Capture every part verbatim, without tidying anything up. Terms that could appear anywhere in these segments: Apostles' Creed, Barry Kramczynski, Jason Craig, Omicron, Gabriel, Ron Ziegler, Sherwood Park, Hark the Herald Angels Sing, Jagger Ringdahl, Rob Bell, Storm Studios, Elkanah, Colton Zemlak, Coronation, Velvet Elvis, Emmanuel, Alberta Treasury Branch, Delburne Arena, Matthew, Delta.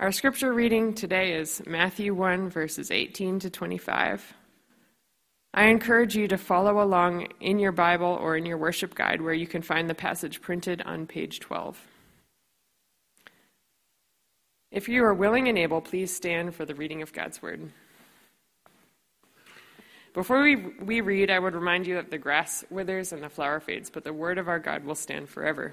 Our scripture reading today is Matthew one, verses eighteen to twenty-five. I encourage you to follow along in your Bible or in your worship guide where you can find the passage printed on page twelve. If you are willing and able, please stand for the reading of God's Word. Before we, we read, I would remind you that the grass withers and the flower fades, but the Word of our God will stand forever.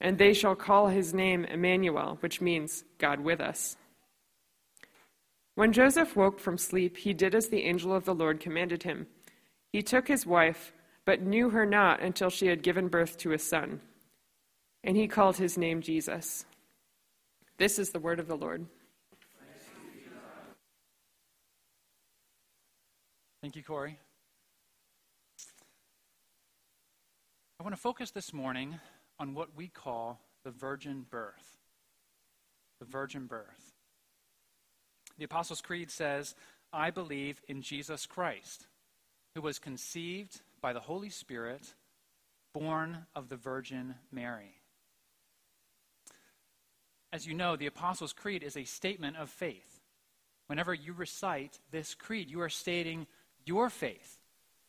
and they shall call his name Emmanuel, which means God with us. When Joseph woke from sleep, he did as the angel of the Lord commanded him. He took his wife, but knew her not until she had given birth to a son. And he called his name Jesus. This is the word of the Lord. Thank you, Corey. I want to focus this morning on what we call the virgin birth. The virgin birth. The Apostles' Creed says, I believe in Jesus Christ, who was conceived by the Holy Spirit, born of the Virgin Mary. As you know, the Apostles' Creed is a statement of faith. Whenever you recite this creed, you are stating your faith.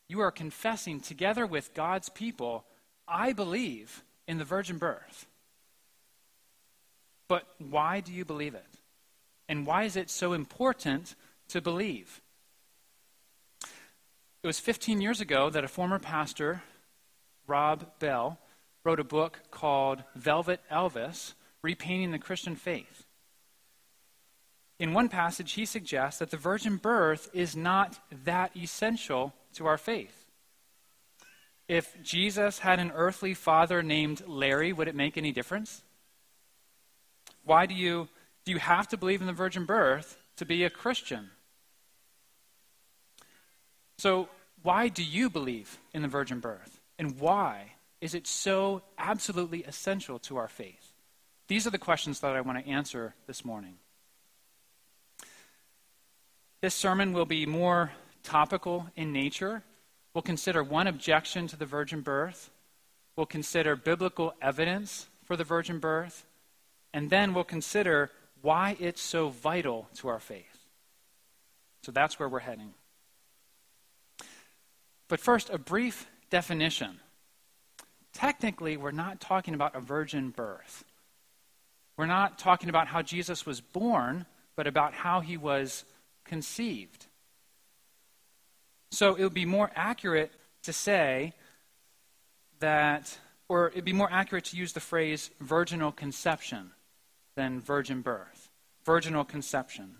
You are confessing together with God's people, I believe in the virgin birth. But why do you believe it? And why is it so important to believe? It was fifteen years ago that a former pastor, Rob Bell, wrote a book called Velvet Elvis, Repainting the Christian Faith. In one passage, he suggests that the virgin birth is not that essential to our faith. If Jesus had an earthly father named Larry, would it make any difference? Why do you do you have to believe in the virgin birth to be a Christian? So why do you believe in the virgin birth? And why is it so absolutely essential to our faith? These are the questions that I want to answer this morning. This sermon will be more topical in nature. We'll consider one objection to the virgin birth. We'll consider biblical evidence for the virgin birth. And then we'll consider why it's so vital to our faith. So that's where we're heading. But first, a brief definition. Technically, we're not talking about a virgin birth. We're not talking about how Jesus was born, but about how he was conceived. So it would be more accurate to say that, or it would be more accurate to use the phrase virginal conception than virgin birth. Virginal conception.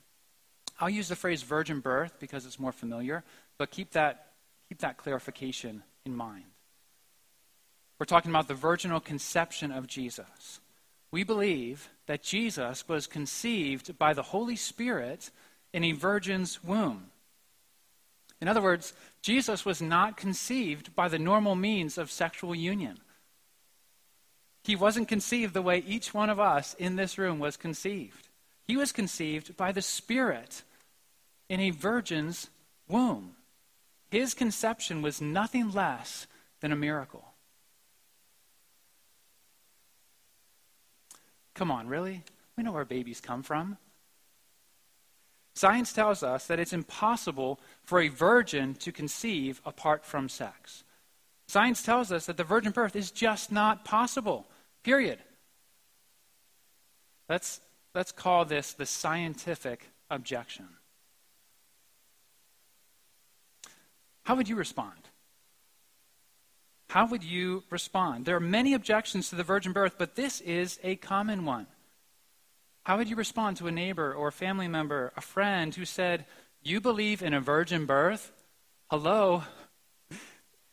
I'll use the phrase virgin birth because it's more familiar, but keep that, keep that clarification in mind. We're talking about the virginal conception of Jesus. We believe that Jesus was conceived by the Holy Spirit in a virgin's womb. In other words, Jesus was not conceived by the normal means of sexual union. He wasn't conceived the way each one of us in this room was conceived. He was conceived by the Spirit in a virgin's womb. His conception was nothing less than a miracle. Come on, really? We know where babies come from. Science tells us that it's impossible for a virgin to conceive apart from sex. Science tells us that the virgin birth is just not possible, period. Let's, let's call this the scientific objection. How would you respond? How would you respond? There are many objections to the virgin birth, but this is a common one. How would you respond to a neighbor or a family member, a friend who said, "You believe in a virgin birth? Hello?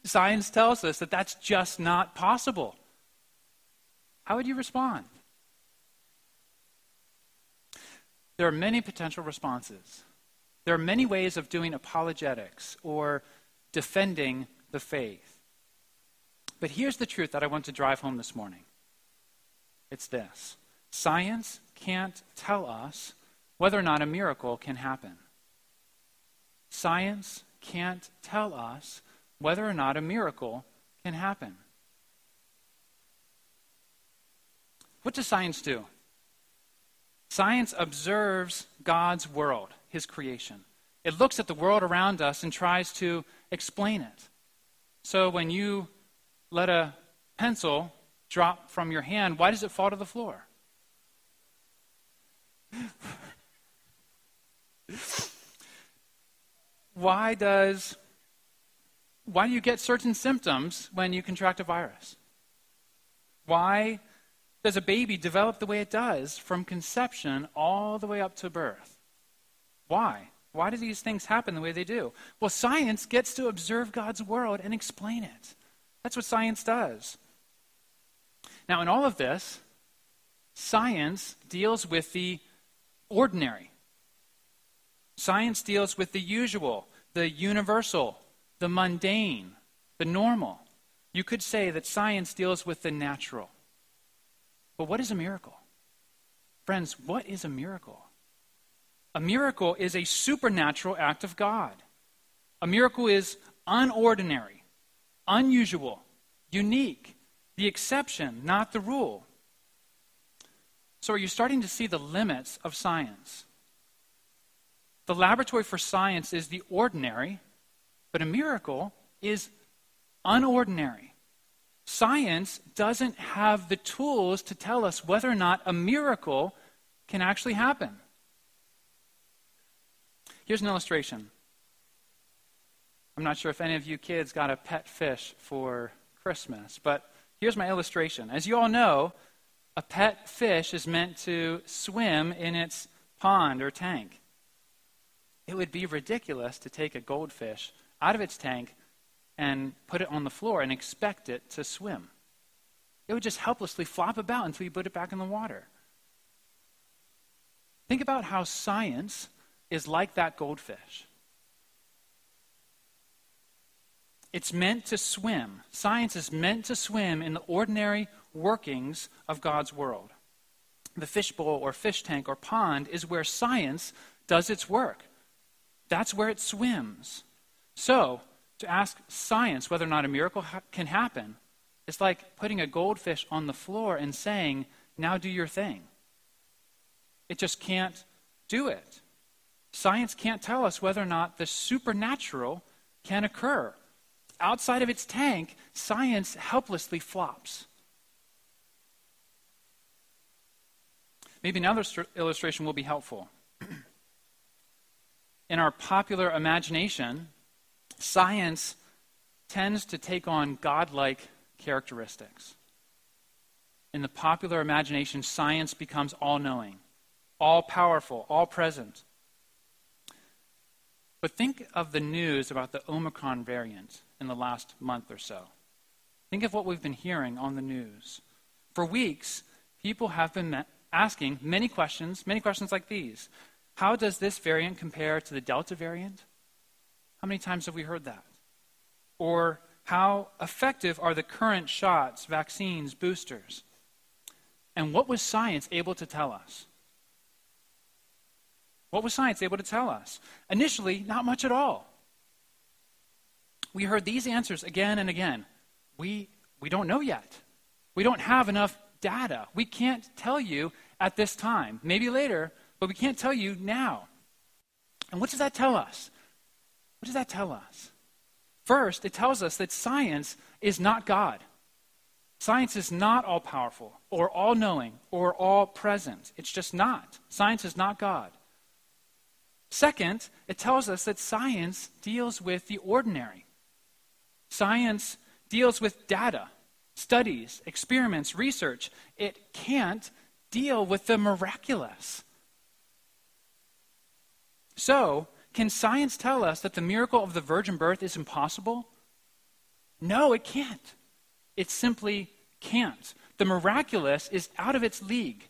Science tells us that that's just not possible." How would you respond? There are many potential responses. There are many ways of doing apologetics or defending the faith. But here's the truth that I want to drive home this morning. It's this: science can't tell us whether or not a miracle can happen. Science can't tell us whether or not a miracle can happen. What does science do? Science observes God's world, his creation. It looks at the world around us and tries to explain it. So when you let a pencil drop from your hand, why does it fall to the floor? Why does... Why do you get certain symptoms when you contract a virus? Why does a baby develop the way it does from conception all the way up to birth? Why? Why do these things happen the way they do? Well, science gets to observe God's world and explain it. That's what science does. Now, in all of this, science deals with the ordinary. Science deals with the usual, the universal, the mundane, the normal. You could say that science deals with the natural. But what is a miracle? Friends, what is a miracle? A miracle is a supernatural act of God. A miracle is unordinary, unusual, unique, the exception, not the rule. So are you starting to see the limits of science? The laboratory for science is the ordinary, but a miracle is unordinary. Science doesn't have the tools to tell us whether or not a miracle can actually happen. Here's an illustration. I'm not sure if any of you kids got a pet fish for Christmas, but here's my illustration. As you all know, a pet fish is meant to swim in its pond or tank. It would be ridiculous to take a goldfish out of its tank and put it on the floor and expect it to swim. It would just helplessly flop about until you put it back in the water. Think about how science is like that goldfish. It's meant to swim. Science is meant to swim in the ordinary workings of God's world. The fishbowl or fish tank or pond is where science does its work. That's where it swims. So, to ask science whether or not a miracle ha- can happen, it's like putting a goldfish on the floor and saying, "Now do your thing." It just can't do it. Science can't tell us whether or not the supernatural can occur. Outside of its tank, science helplessly flops. Maybe another st- illustration will be helpful. In our popular imagination, science tends to take on godlike characteristics. In the popular imagination, science becomes all-knowing, all-powerful, all-present. But think of the news about the Omicron variant in the last month or so. Think of what we've been hearing on the news. For weeks, people have been asking many questions, many questions like these. How does this variant compare to the Delta variant? How many times have we heard that? Or how effective are the current shots, vaccines, boosters? And what was science able to tell us? What was science able to tell us? Initially, not much at all. We heard these answers again and again. We, we don't know yet. We don't have enough data. We can't tell you at this time. Maybe later, but we can't tell you now. And what does that tell us? What does that tell us? First, it tells us that science is not God. Science is not all-powerful or all-knowing or all-present. It's just not. Science is not God. Second, it tells us that science deals with the ordinary. Science deals with data, studies, experiments, research. It can't deal with the miraculous. So, can science tell us that the miracle of the virgin birth is impossible? No, it can't. It simply can't. The miraculous is out of its league.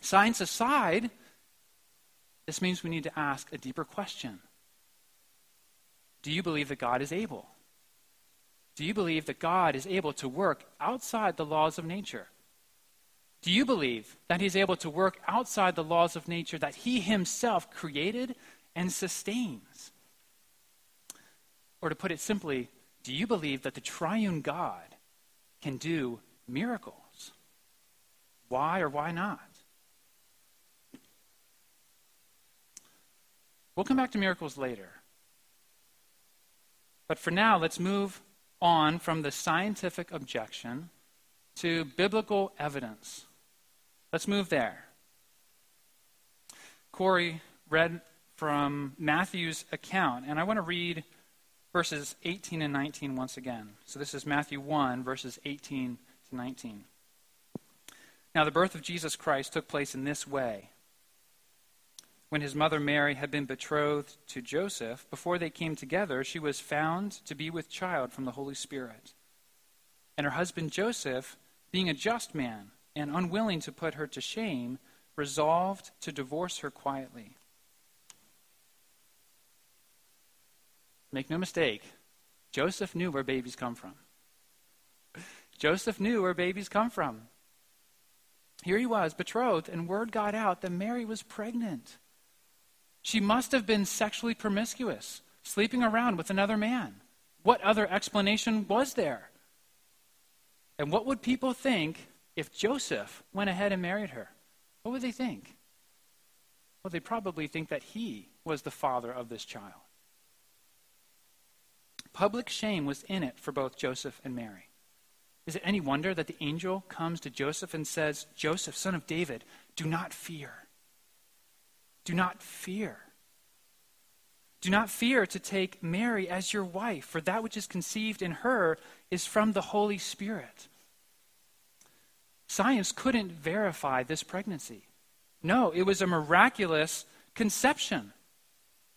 Science aside, this means we need to ask a deeper question. Do you believe that God is able? Do you believe that God is able to work outside the laws of nature? Do you believe that he's able to work outside the laws of nature that he himself created and sustains? Or to put it simply, do you believe that the triune God can do miracles? Why or why not? We'll come back to miracles later. But for now, let's move on from the scientific objection to biblical evidence. Let's move there. Corey read from Matthew's account, and I want to read verses eighteen and nineteen once again. So this is Matthew one, verses eighteen to nineteen. Now the birth of Jesus Christ took place in this way. When his mother Mary had been betrothed to Joseph, before they came together, she was found to be with child from the Holy Spirit. And her husband Joseph, being a just man and unwilling to put her to shame, resolved to divorce her quietly. Make no mistake, Joseph knew where babies come from. Joseph knew where babies come from. Here he was, betrothed, and word got out that Mary was pregnant. She must have been sexually promiscuous, sleeping around with another man. What other explanation was there? And what would people think if Joseph went ahead and married her? What would they think? Well, they probably think that he was the father of this child. Public shame was in it for both Joseph and Mary. Is it any wonder that the angel comes to Joseph and says, "Joseph, son of David, do not fear. Do not fear. Do not fear to take Mary as your wife, for that which is conceived in her is from the Holy Spirit." Science couldn't verify this pregnancy. No, it was a miraculous conception.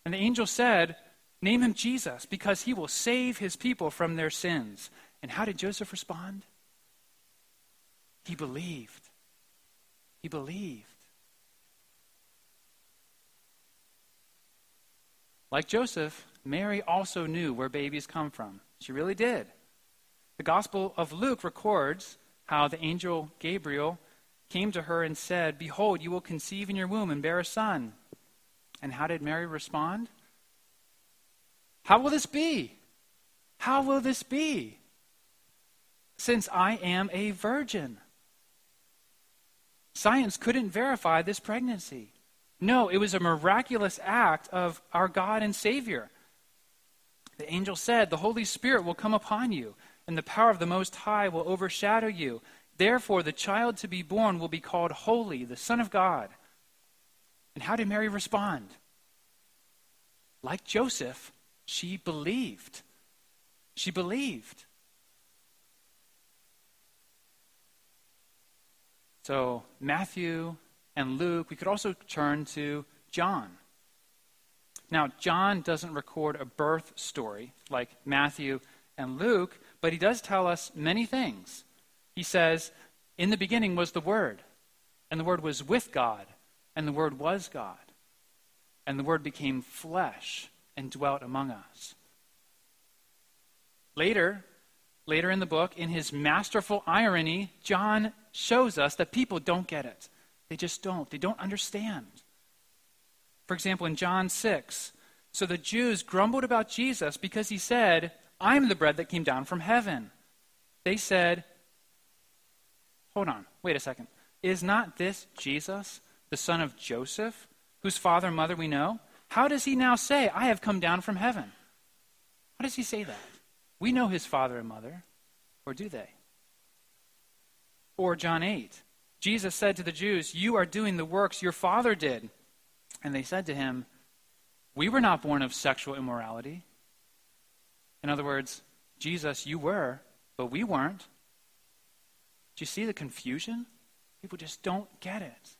And the angel said, "Name him Jesus, because he will save his people from their sins." And how did Joseph respond? He believed. He believed. Like Joseph, Mary also knew where babies come from. She really did. The Gospel of Luke records how the angel Gabriel came to her and said, "Behold, you will conceive in your womb and bear a son." And how did Mary respond? "How will this be? How will this be? Since I am a virgin." Science couldn't verify this pregnancy. No, it was a miraculous act of our God and Savior. The angel said, "The Holy Spirit will come upon you, and the power of the Most High will overshadow you. Therefore, the child to be born will be called Holy, the Son of God." And how did Mary respond? Like Joseph, she believed. She believed. So Matthew and Luke, we could also turn to John. Now, John doesn't record a birth story like Matthew and Luke, but he does tell us many things. He says, "In the beginning was the Word, and the Word was with God, and the Word was God, and the Word became flesh and dwelt among us." Later, later in the book, in his masterful irony, John shows us that people don't get it. They just don't. They don't understand. For example, in John six, so the Jews grumbled about Jesus because he said, "I am the bread that came down from heaven." They said, hold on, wait a second. "Is not this Jesus, the son of Joseph, whose father and mother we know? How does he now say, 'I have come down from heaven'?" How does he say that? We know his father and mother, or do they? Or John eight, Jesus said to the Jews, "You are doing the works your father did." And they said to him, "We were not born of sexual immorality." In other words, Jesus, you were, but we weren't. Do you see the confusion? People just don't get it.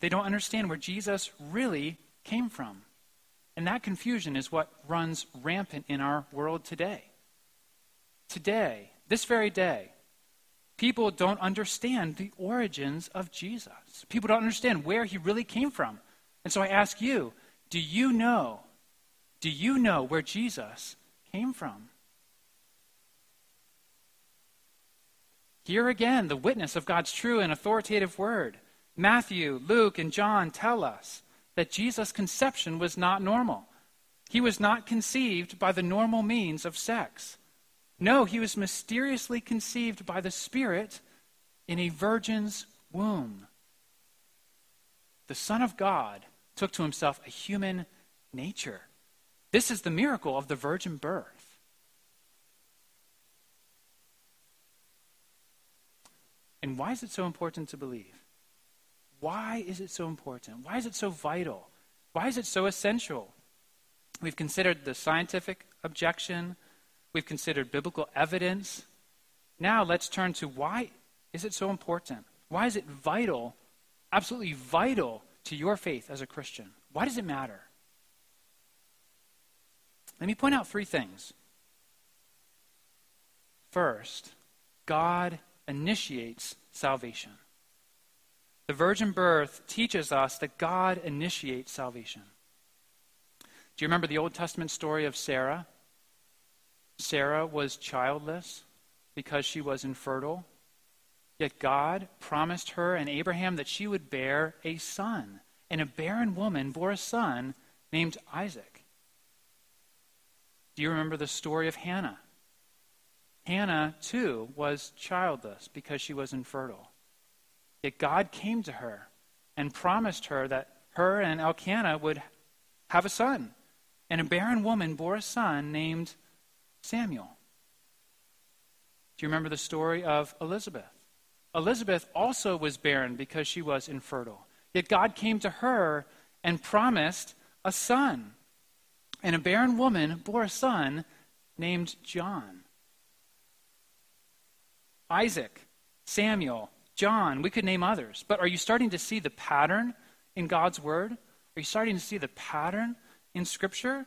They don't understand where Jesus really came from. And that confusion is what runs rampant in our world today. Today, this very day, people don't understand the origins of Jesus. People don't understand where he really came from. And so I ask you, do you know, do you know where Jesus came from? Here again, the witness of God's true and authoritative word. Matthew, Luke, and John tell us that Jesus' conception was not normal. He was not conceived by the normal means of sex. No, he was mysteriously conceived by the Spirit in a virgin's womb. The Son of God took to himself a human nature. This is the miracle of the virgin birth. And why is it so important to believe? Why is it so important? Why is it so vital? Why is it so essential? We've considered the scientific objection. We've considered biblical evidence. Now let's turn to why is it so important? Why is it vital, absolutely vital to your faith as a Christian? Why does it matter? Let me point out three things. First, God initiates salvation. The virgin birth teaches us that God initiates salvation. Do you remember the Old Testament story of Sarah? Sarah was childless because she was infertile. Yet God promised her and Abraham that she would bear a son. And a barren woman bore a son named Isaac. Do you remember the story of Hannah? Hannah, too, was childless because she was infertile. Yet God came to her and promised her that her and Elkanah would have a son. And a barren woman bore a son named Samuel. Do you remember the story of Elizabeth? Elizabeth also was barren because she was infertile. Yet God came to her and promised a son. And a barren woman bore a son named John. Isaac, Samuel, John, we could name others. But are you starting to see the pattern in God's word? Are you starting to see the pattern in Scripture?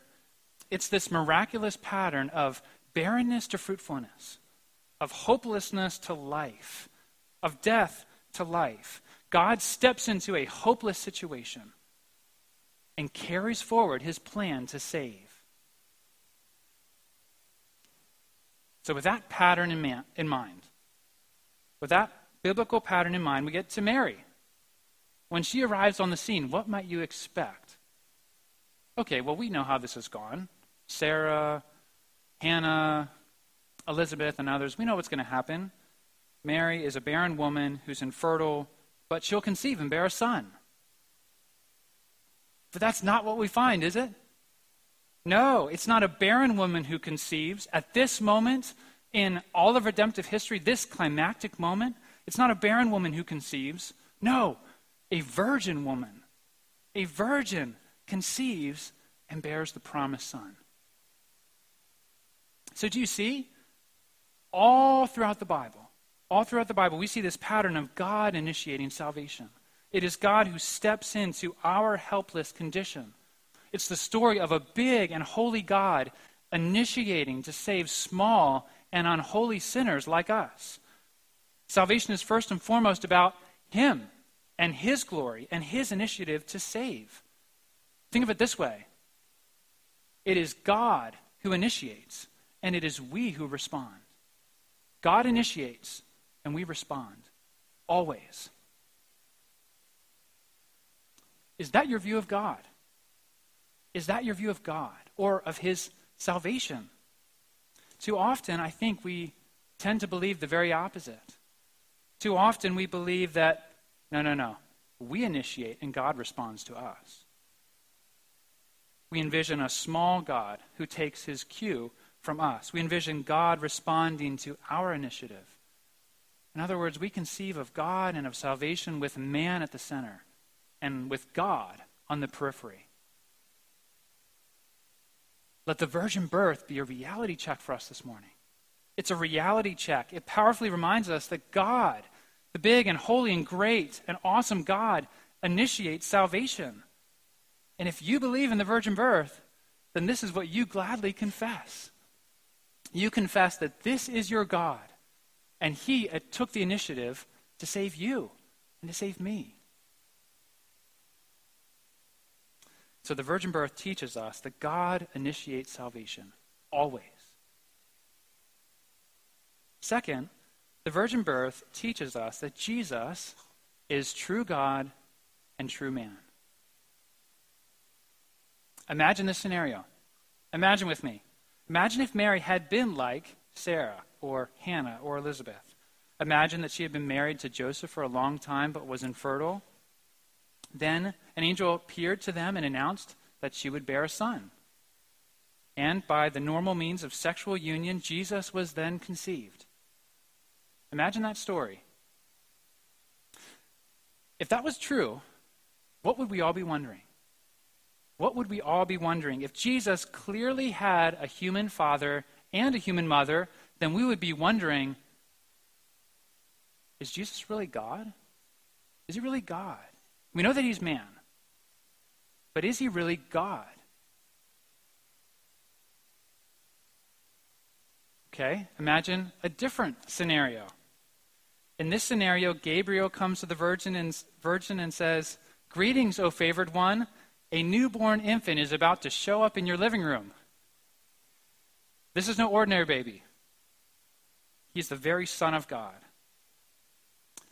It's this miraculous pattern of barrenness to fruitfulness, of hopelessness to life, of death to life. God steps into a hopeless situation and carries forward his plan to save. So with that pattern in, man, in mind, with that biblical pattern in mind, we get to Mary. When she arrives on the scene, what might you expect? Okay, well, we know how this has gone. Sarah, Hannah, Elizabeth, and others, we know what's going to happen. Mary is a barren woman who's infertile, but she'll conceive and bear a son. But that's not what we find, is it? No, it's not a barren woman who conceives. At this moment in all of redemptive history, this climactic moment, it's not a barren woman who conceives. No, a virgin woman. A virgin conceives and bears the promised son. So do you see? All throughout the Bible, all throughout the Bible, we see this pattern of God initiating salvation. It is God who steps into our helpless condition. It's the story of a big and holy God initiating to save small and unholy sinners like us. Salvation is first and foremost about him and his glory and his initiative to save. Think of it this way. It is God who initiates, and it is we who respond. God initiates, and we respond, always. Is that your view of God? Is that your view of God or of his salvation? Too often, I think we tend to believe the very opposite. Too often we believe that, no, no, no, we initiate and God responds to us. We envision a small God who takes his cue from us. We envision God responding to our initiative. In other words, we conceive of God and of salvation with man at the center. and with God on the periphery. Let the virgin birth be a reality check for us this morning. It's a reality check. It powerfully reminds us that God, the big and holy and great and awesome God, initiates salvation. And if you believe in the virgin birth, then this is what you gladly confess. You confess that this is your God, and he took the initiative to save you and to save me. So the virgin birth teaches us that God initiates salvation, always. Second, the virgin birth teaches us that Jesus is true God and true man. Imagine this scenario. Imagine with me. Imagine if Mary had been like Sarah or Hannah or Elizabeth. Imagine that she had been married to Joseph for a long time but was infertile. Then an angel appeared to them and announced that she would bear a son. And by the normal means of sexual union, Jesus was then conceived. Imagine that story. If that was true, what would we all be wondering? What would we all be wondering? If Jesus clearly had a human father and a human mother, then we would be wondering, is Jesus really God? Is he really God? We know that he's man, but is he really God? Okay, imagine a different scenario. In this scenario, Gabriel comes to the virgin and, virgin and says, "Greetings, O favored one. A newborn infant is about to show up in your living room. This is no ordinary baby. He's the very Son of God."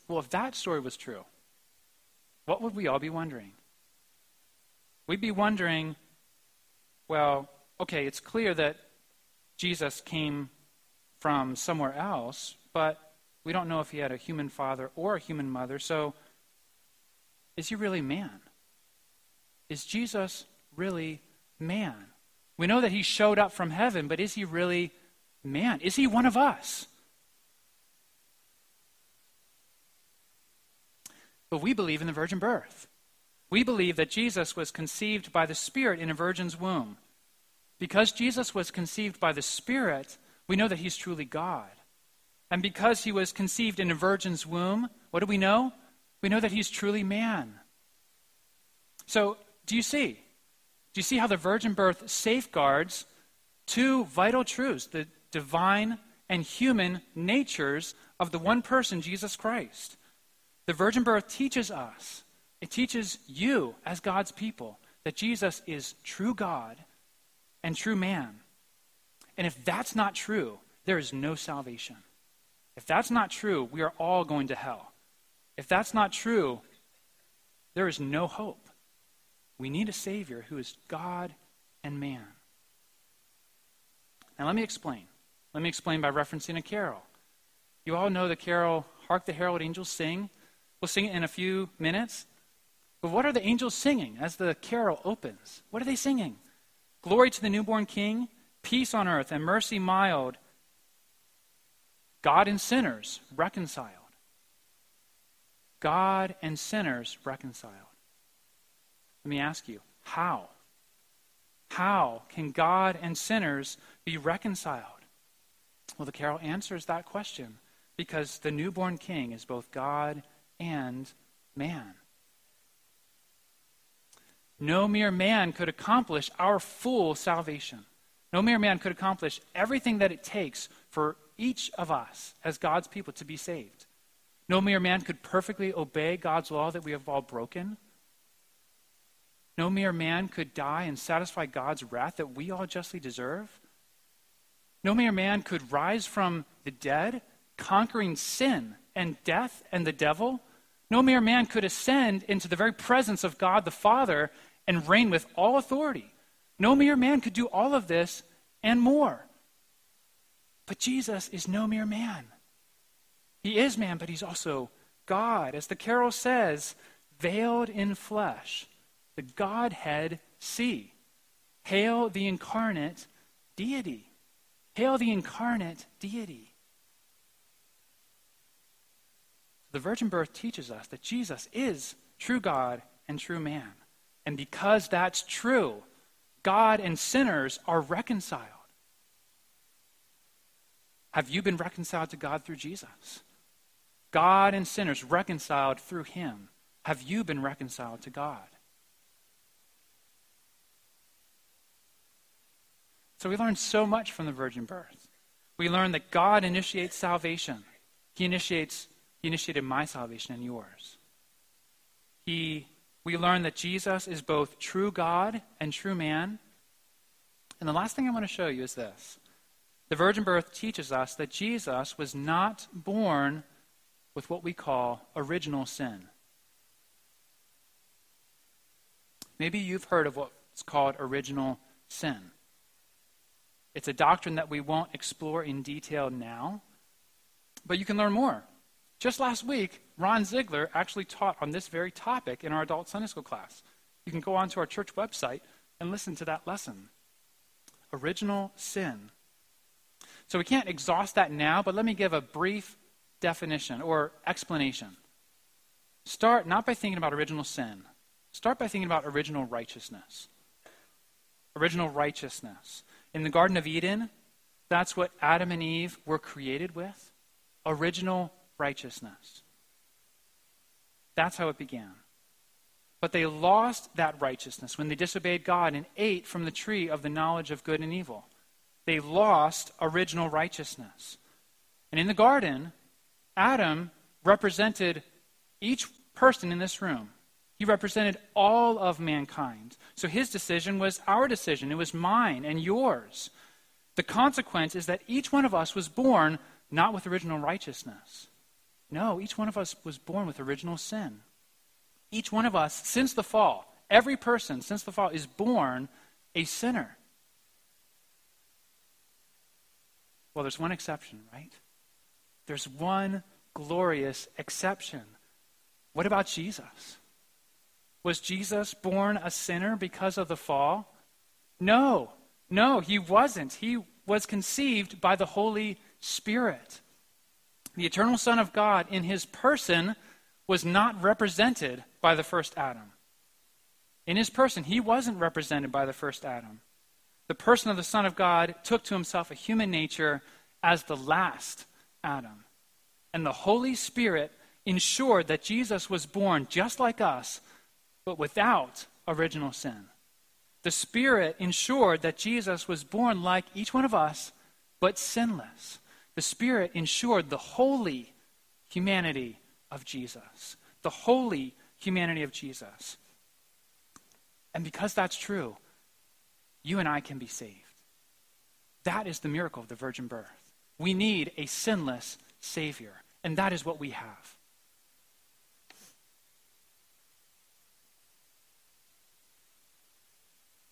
Well, if that story was true, what would we all be wondering? We'd be wondering, well, okay, it's clear that Jesus came from somewhere else, but we don't know if he had a human father or a human mother, so is he really man? Is Jesus really man? We know that he showed up from heaven, but is he really man? Is he one of us? But we believe in the virgin birth. We believe that Jesus was conceived by the Spirit in a virgin's womb. Because Jesus was conceived by the Spirit, we know that he's truly God. And because he was conceived in a virgin's womb, what do we know? We know that he's truly man. So, do you see? Do you see how the virgin birth safeguards two vital truths, the divine and human natures of the one person, Jesus Christ? The virgin birth teaches us, it teaches you as God's people, that Jesus is true God and true man. And if that's not true, there is no salvation. If that's not true, we are all going to hell. If that's not true, there is no hope. We need a Savior who is God and man. Now let me explain. Let me explain by referencing a carol. You all know the carol, Hark the Herald Angels Sing. We'll sing it in a few minutes. But what are the angels singing as the carol opens? What are they singing? Glory to the newborn King, peace on earth and mercy mild, God and sinners reconciled. God and sinners reconciled. Let me ask you, how? How can God and sinners be reconciled? Well, the carol answers that question because the newborn King is both God and man. No mere man could accomplish our full salvation. No mere man could accomplish everything that it takes for each of us as God's people to be saved. No mere man could perfectly obey God's law that we have all broken. No mere man could die and satisfy God's wrath that we all justly deserve. No mere man could rise from the dead, conquering sin and death and the devil. No mere man could ascend into the very presence of God the Father and reign with all authority. No mere man could do all of this and more. But Jesus is no mere man. He is man, but he's also God. As the carol says, veiled in flesh, the Godhead see. Hail the incarnate deity. Hail the incarnate deity. The virgin birth teaches us that Jesus is true God and true man. And because that's true, God and sinners are reconciled. Have you been reconciled to God through Jesus? God and sinners reconciled through him. Have you been reconciled to God? So we learn so much from the virgin birth. We learn that God initiates salvation. He initiates, he initiated my salvation and yours. He, we learn that Jesus is both true God and true man. And the last thing I want to show you is this. The virgin birth teaches us that Jesus was not born with what we call original sin. Maybe you've heard of what's called original sin. It's a doctrine that we won't explore in detail now, but you can learn more. Just last week, Ron Ziegler actually taught on this very topic in our adult Sunday school class. You can go onto our church website and listen to that lesson. Original sin. So we can't exhaust that now, but let me give a brief definition or explanation. Start not by thinking about original sin. Start by thinking about original righteousness. Original righteousness. In the Garden of Eden, that's what Adam and Eve were created with. Original righteousness. That's how it began. But they lost that righteousness when they disobeyed God and ate from the tree of the knowledge of good and evil. They lost original righteousness. And in the garden, Adam represented each person in this room. He represented all of mankind. So his decision was our decision. It was mine and yours. The consequence is that each one of us was born not with original righteousness. No, each one of us was born with original sin. Each one of us, since the fall, every person since the fall is born a sinner. Well, there's one exception, right? There's one glorious exception. What about Jesus? Was Jesus born a sinner because of the fall? No, no, he wasn't. He was conceived by the Holy Spirit. The eternal Son of God in his person was not represented by the first Adam. In his person, he wasn't represented by the first Adam. The person of the Son of God took to himself a human nature as the last Adam. And the Holy Spirit ensured that Jesus was born just like us, but without original sin. The Spirit ensured that Jesus was born like each one of us, but sinless. The Spirit ensured the holy humanity of Jesus. The holy humanity of Jesus. And because that's true, you and I can be saved. That is the miracle of the virgin birth. We need a sinless Savior, and that is what we have.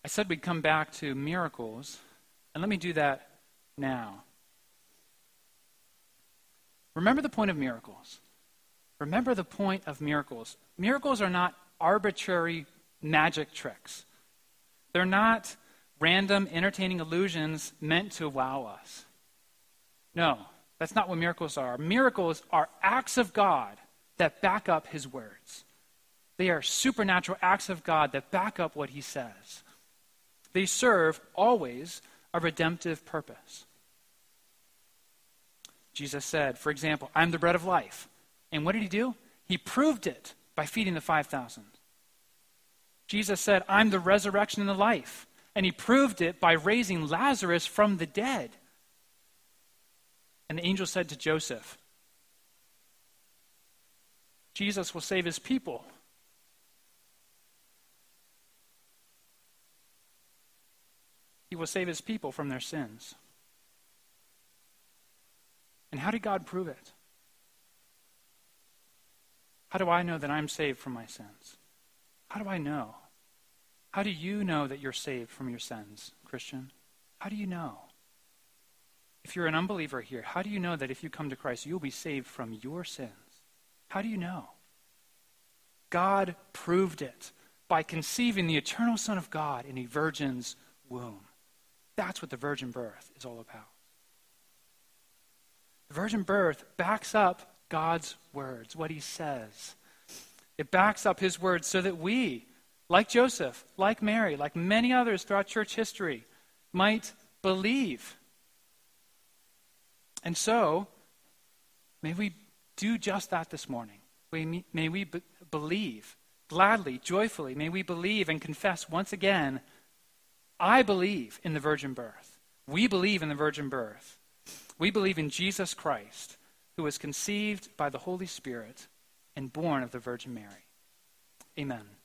I said we'd come back to miracles, and let me do that now. Remember the point of miracles. Remember the point of miracles. Miracles are not arbitrary magic tricks. They're not random, entertaining illusions meant to wow us. No, that's not what miracles are. Miracles are acts of God that back up his words. They are supernatural acts of God that back up what he says. They serve always a redemptive purpose. Jesus said, for example, I'm the bread of life. And what did he do? He proved it by feeding the five thousand. Jesus said, I'm the resurrection and the life. And he proved it by raising Lazarus from the dead. And the angel said to Joseph, Jesus will save his people. He will save his people from their sins. And how did God prove it? How do I know that I'm saved from my sins? How do I know? How do you know that you're saved from your sins, Christian? How do you know? If you're an unbeliever here, how do you know that if you come to Christ, you'll be saved from your sins? How do you know? God proved it by conceiving the eternal Son of God in a virgin's womb. That's what the virgin birth is all about. The virgin birth backs up God's words, what he says. It backs up his word so that we, like Joseph, like Mary, like many others throughout church history, might believe. And so, may we do just that this morning. We, may we be, believe, gladly, joyfully, may we believe and confess once again, I believe in the virgin birth. We believe in the virgin birth. We believe in Jesus Christ, who was conceived by the Holy Spirit and born of the Virgin Mary. Amen.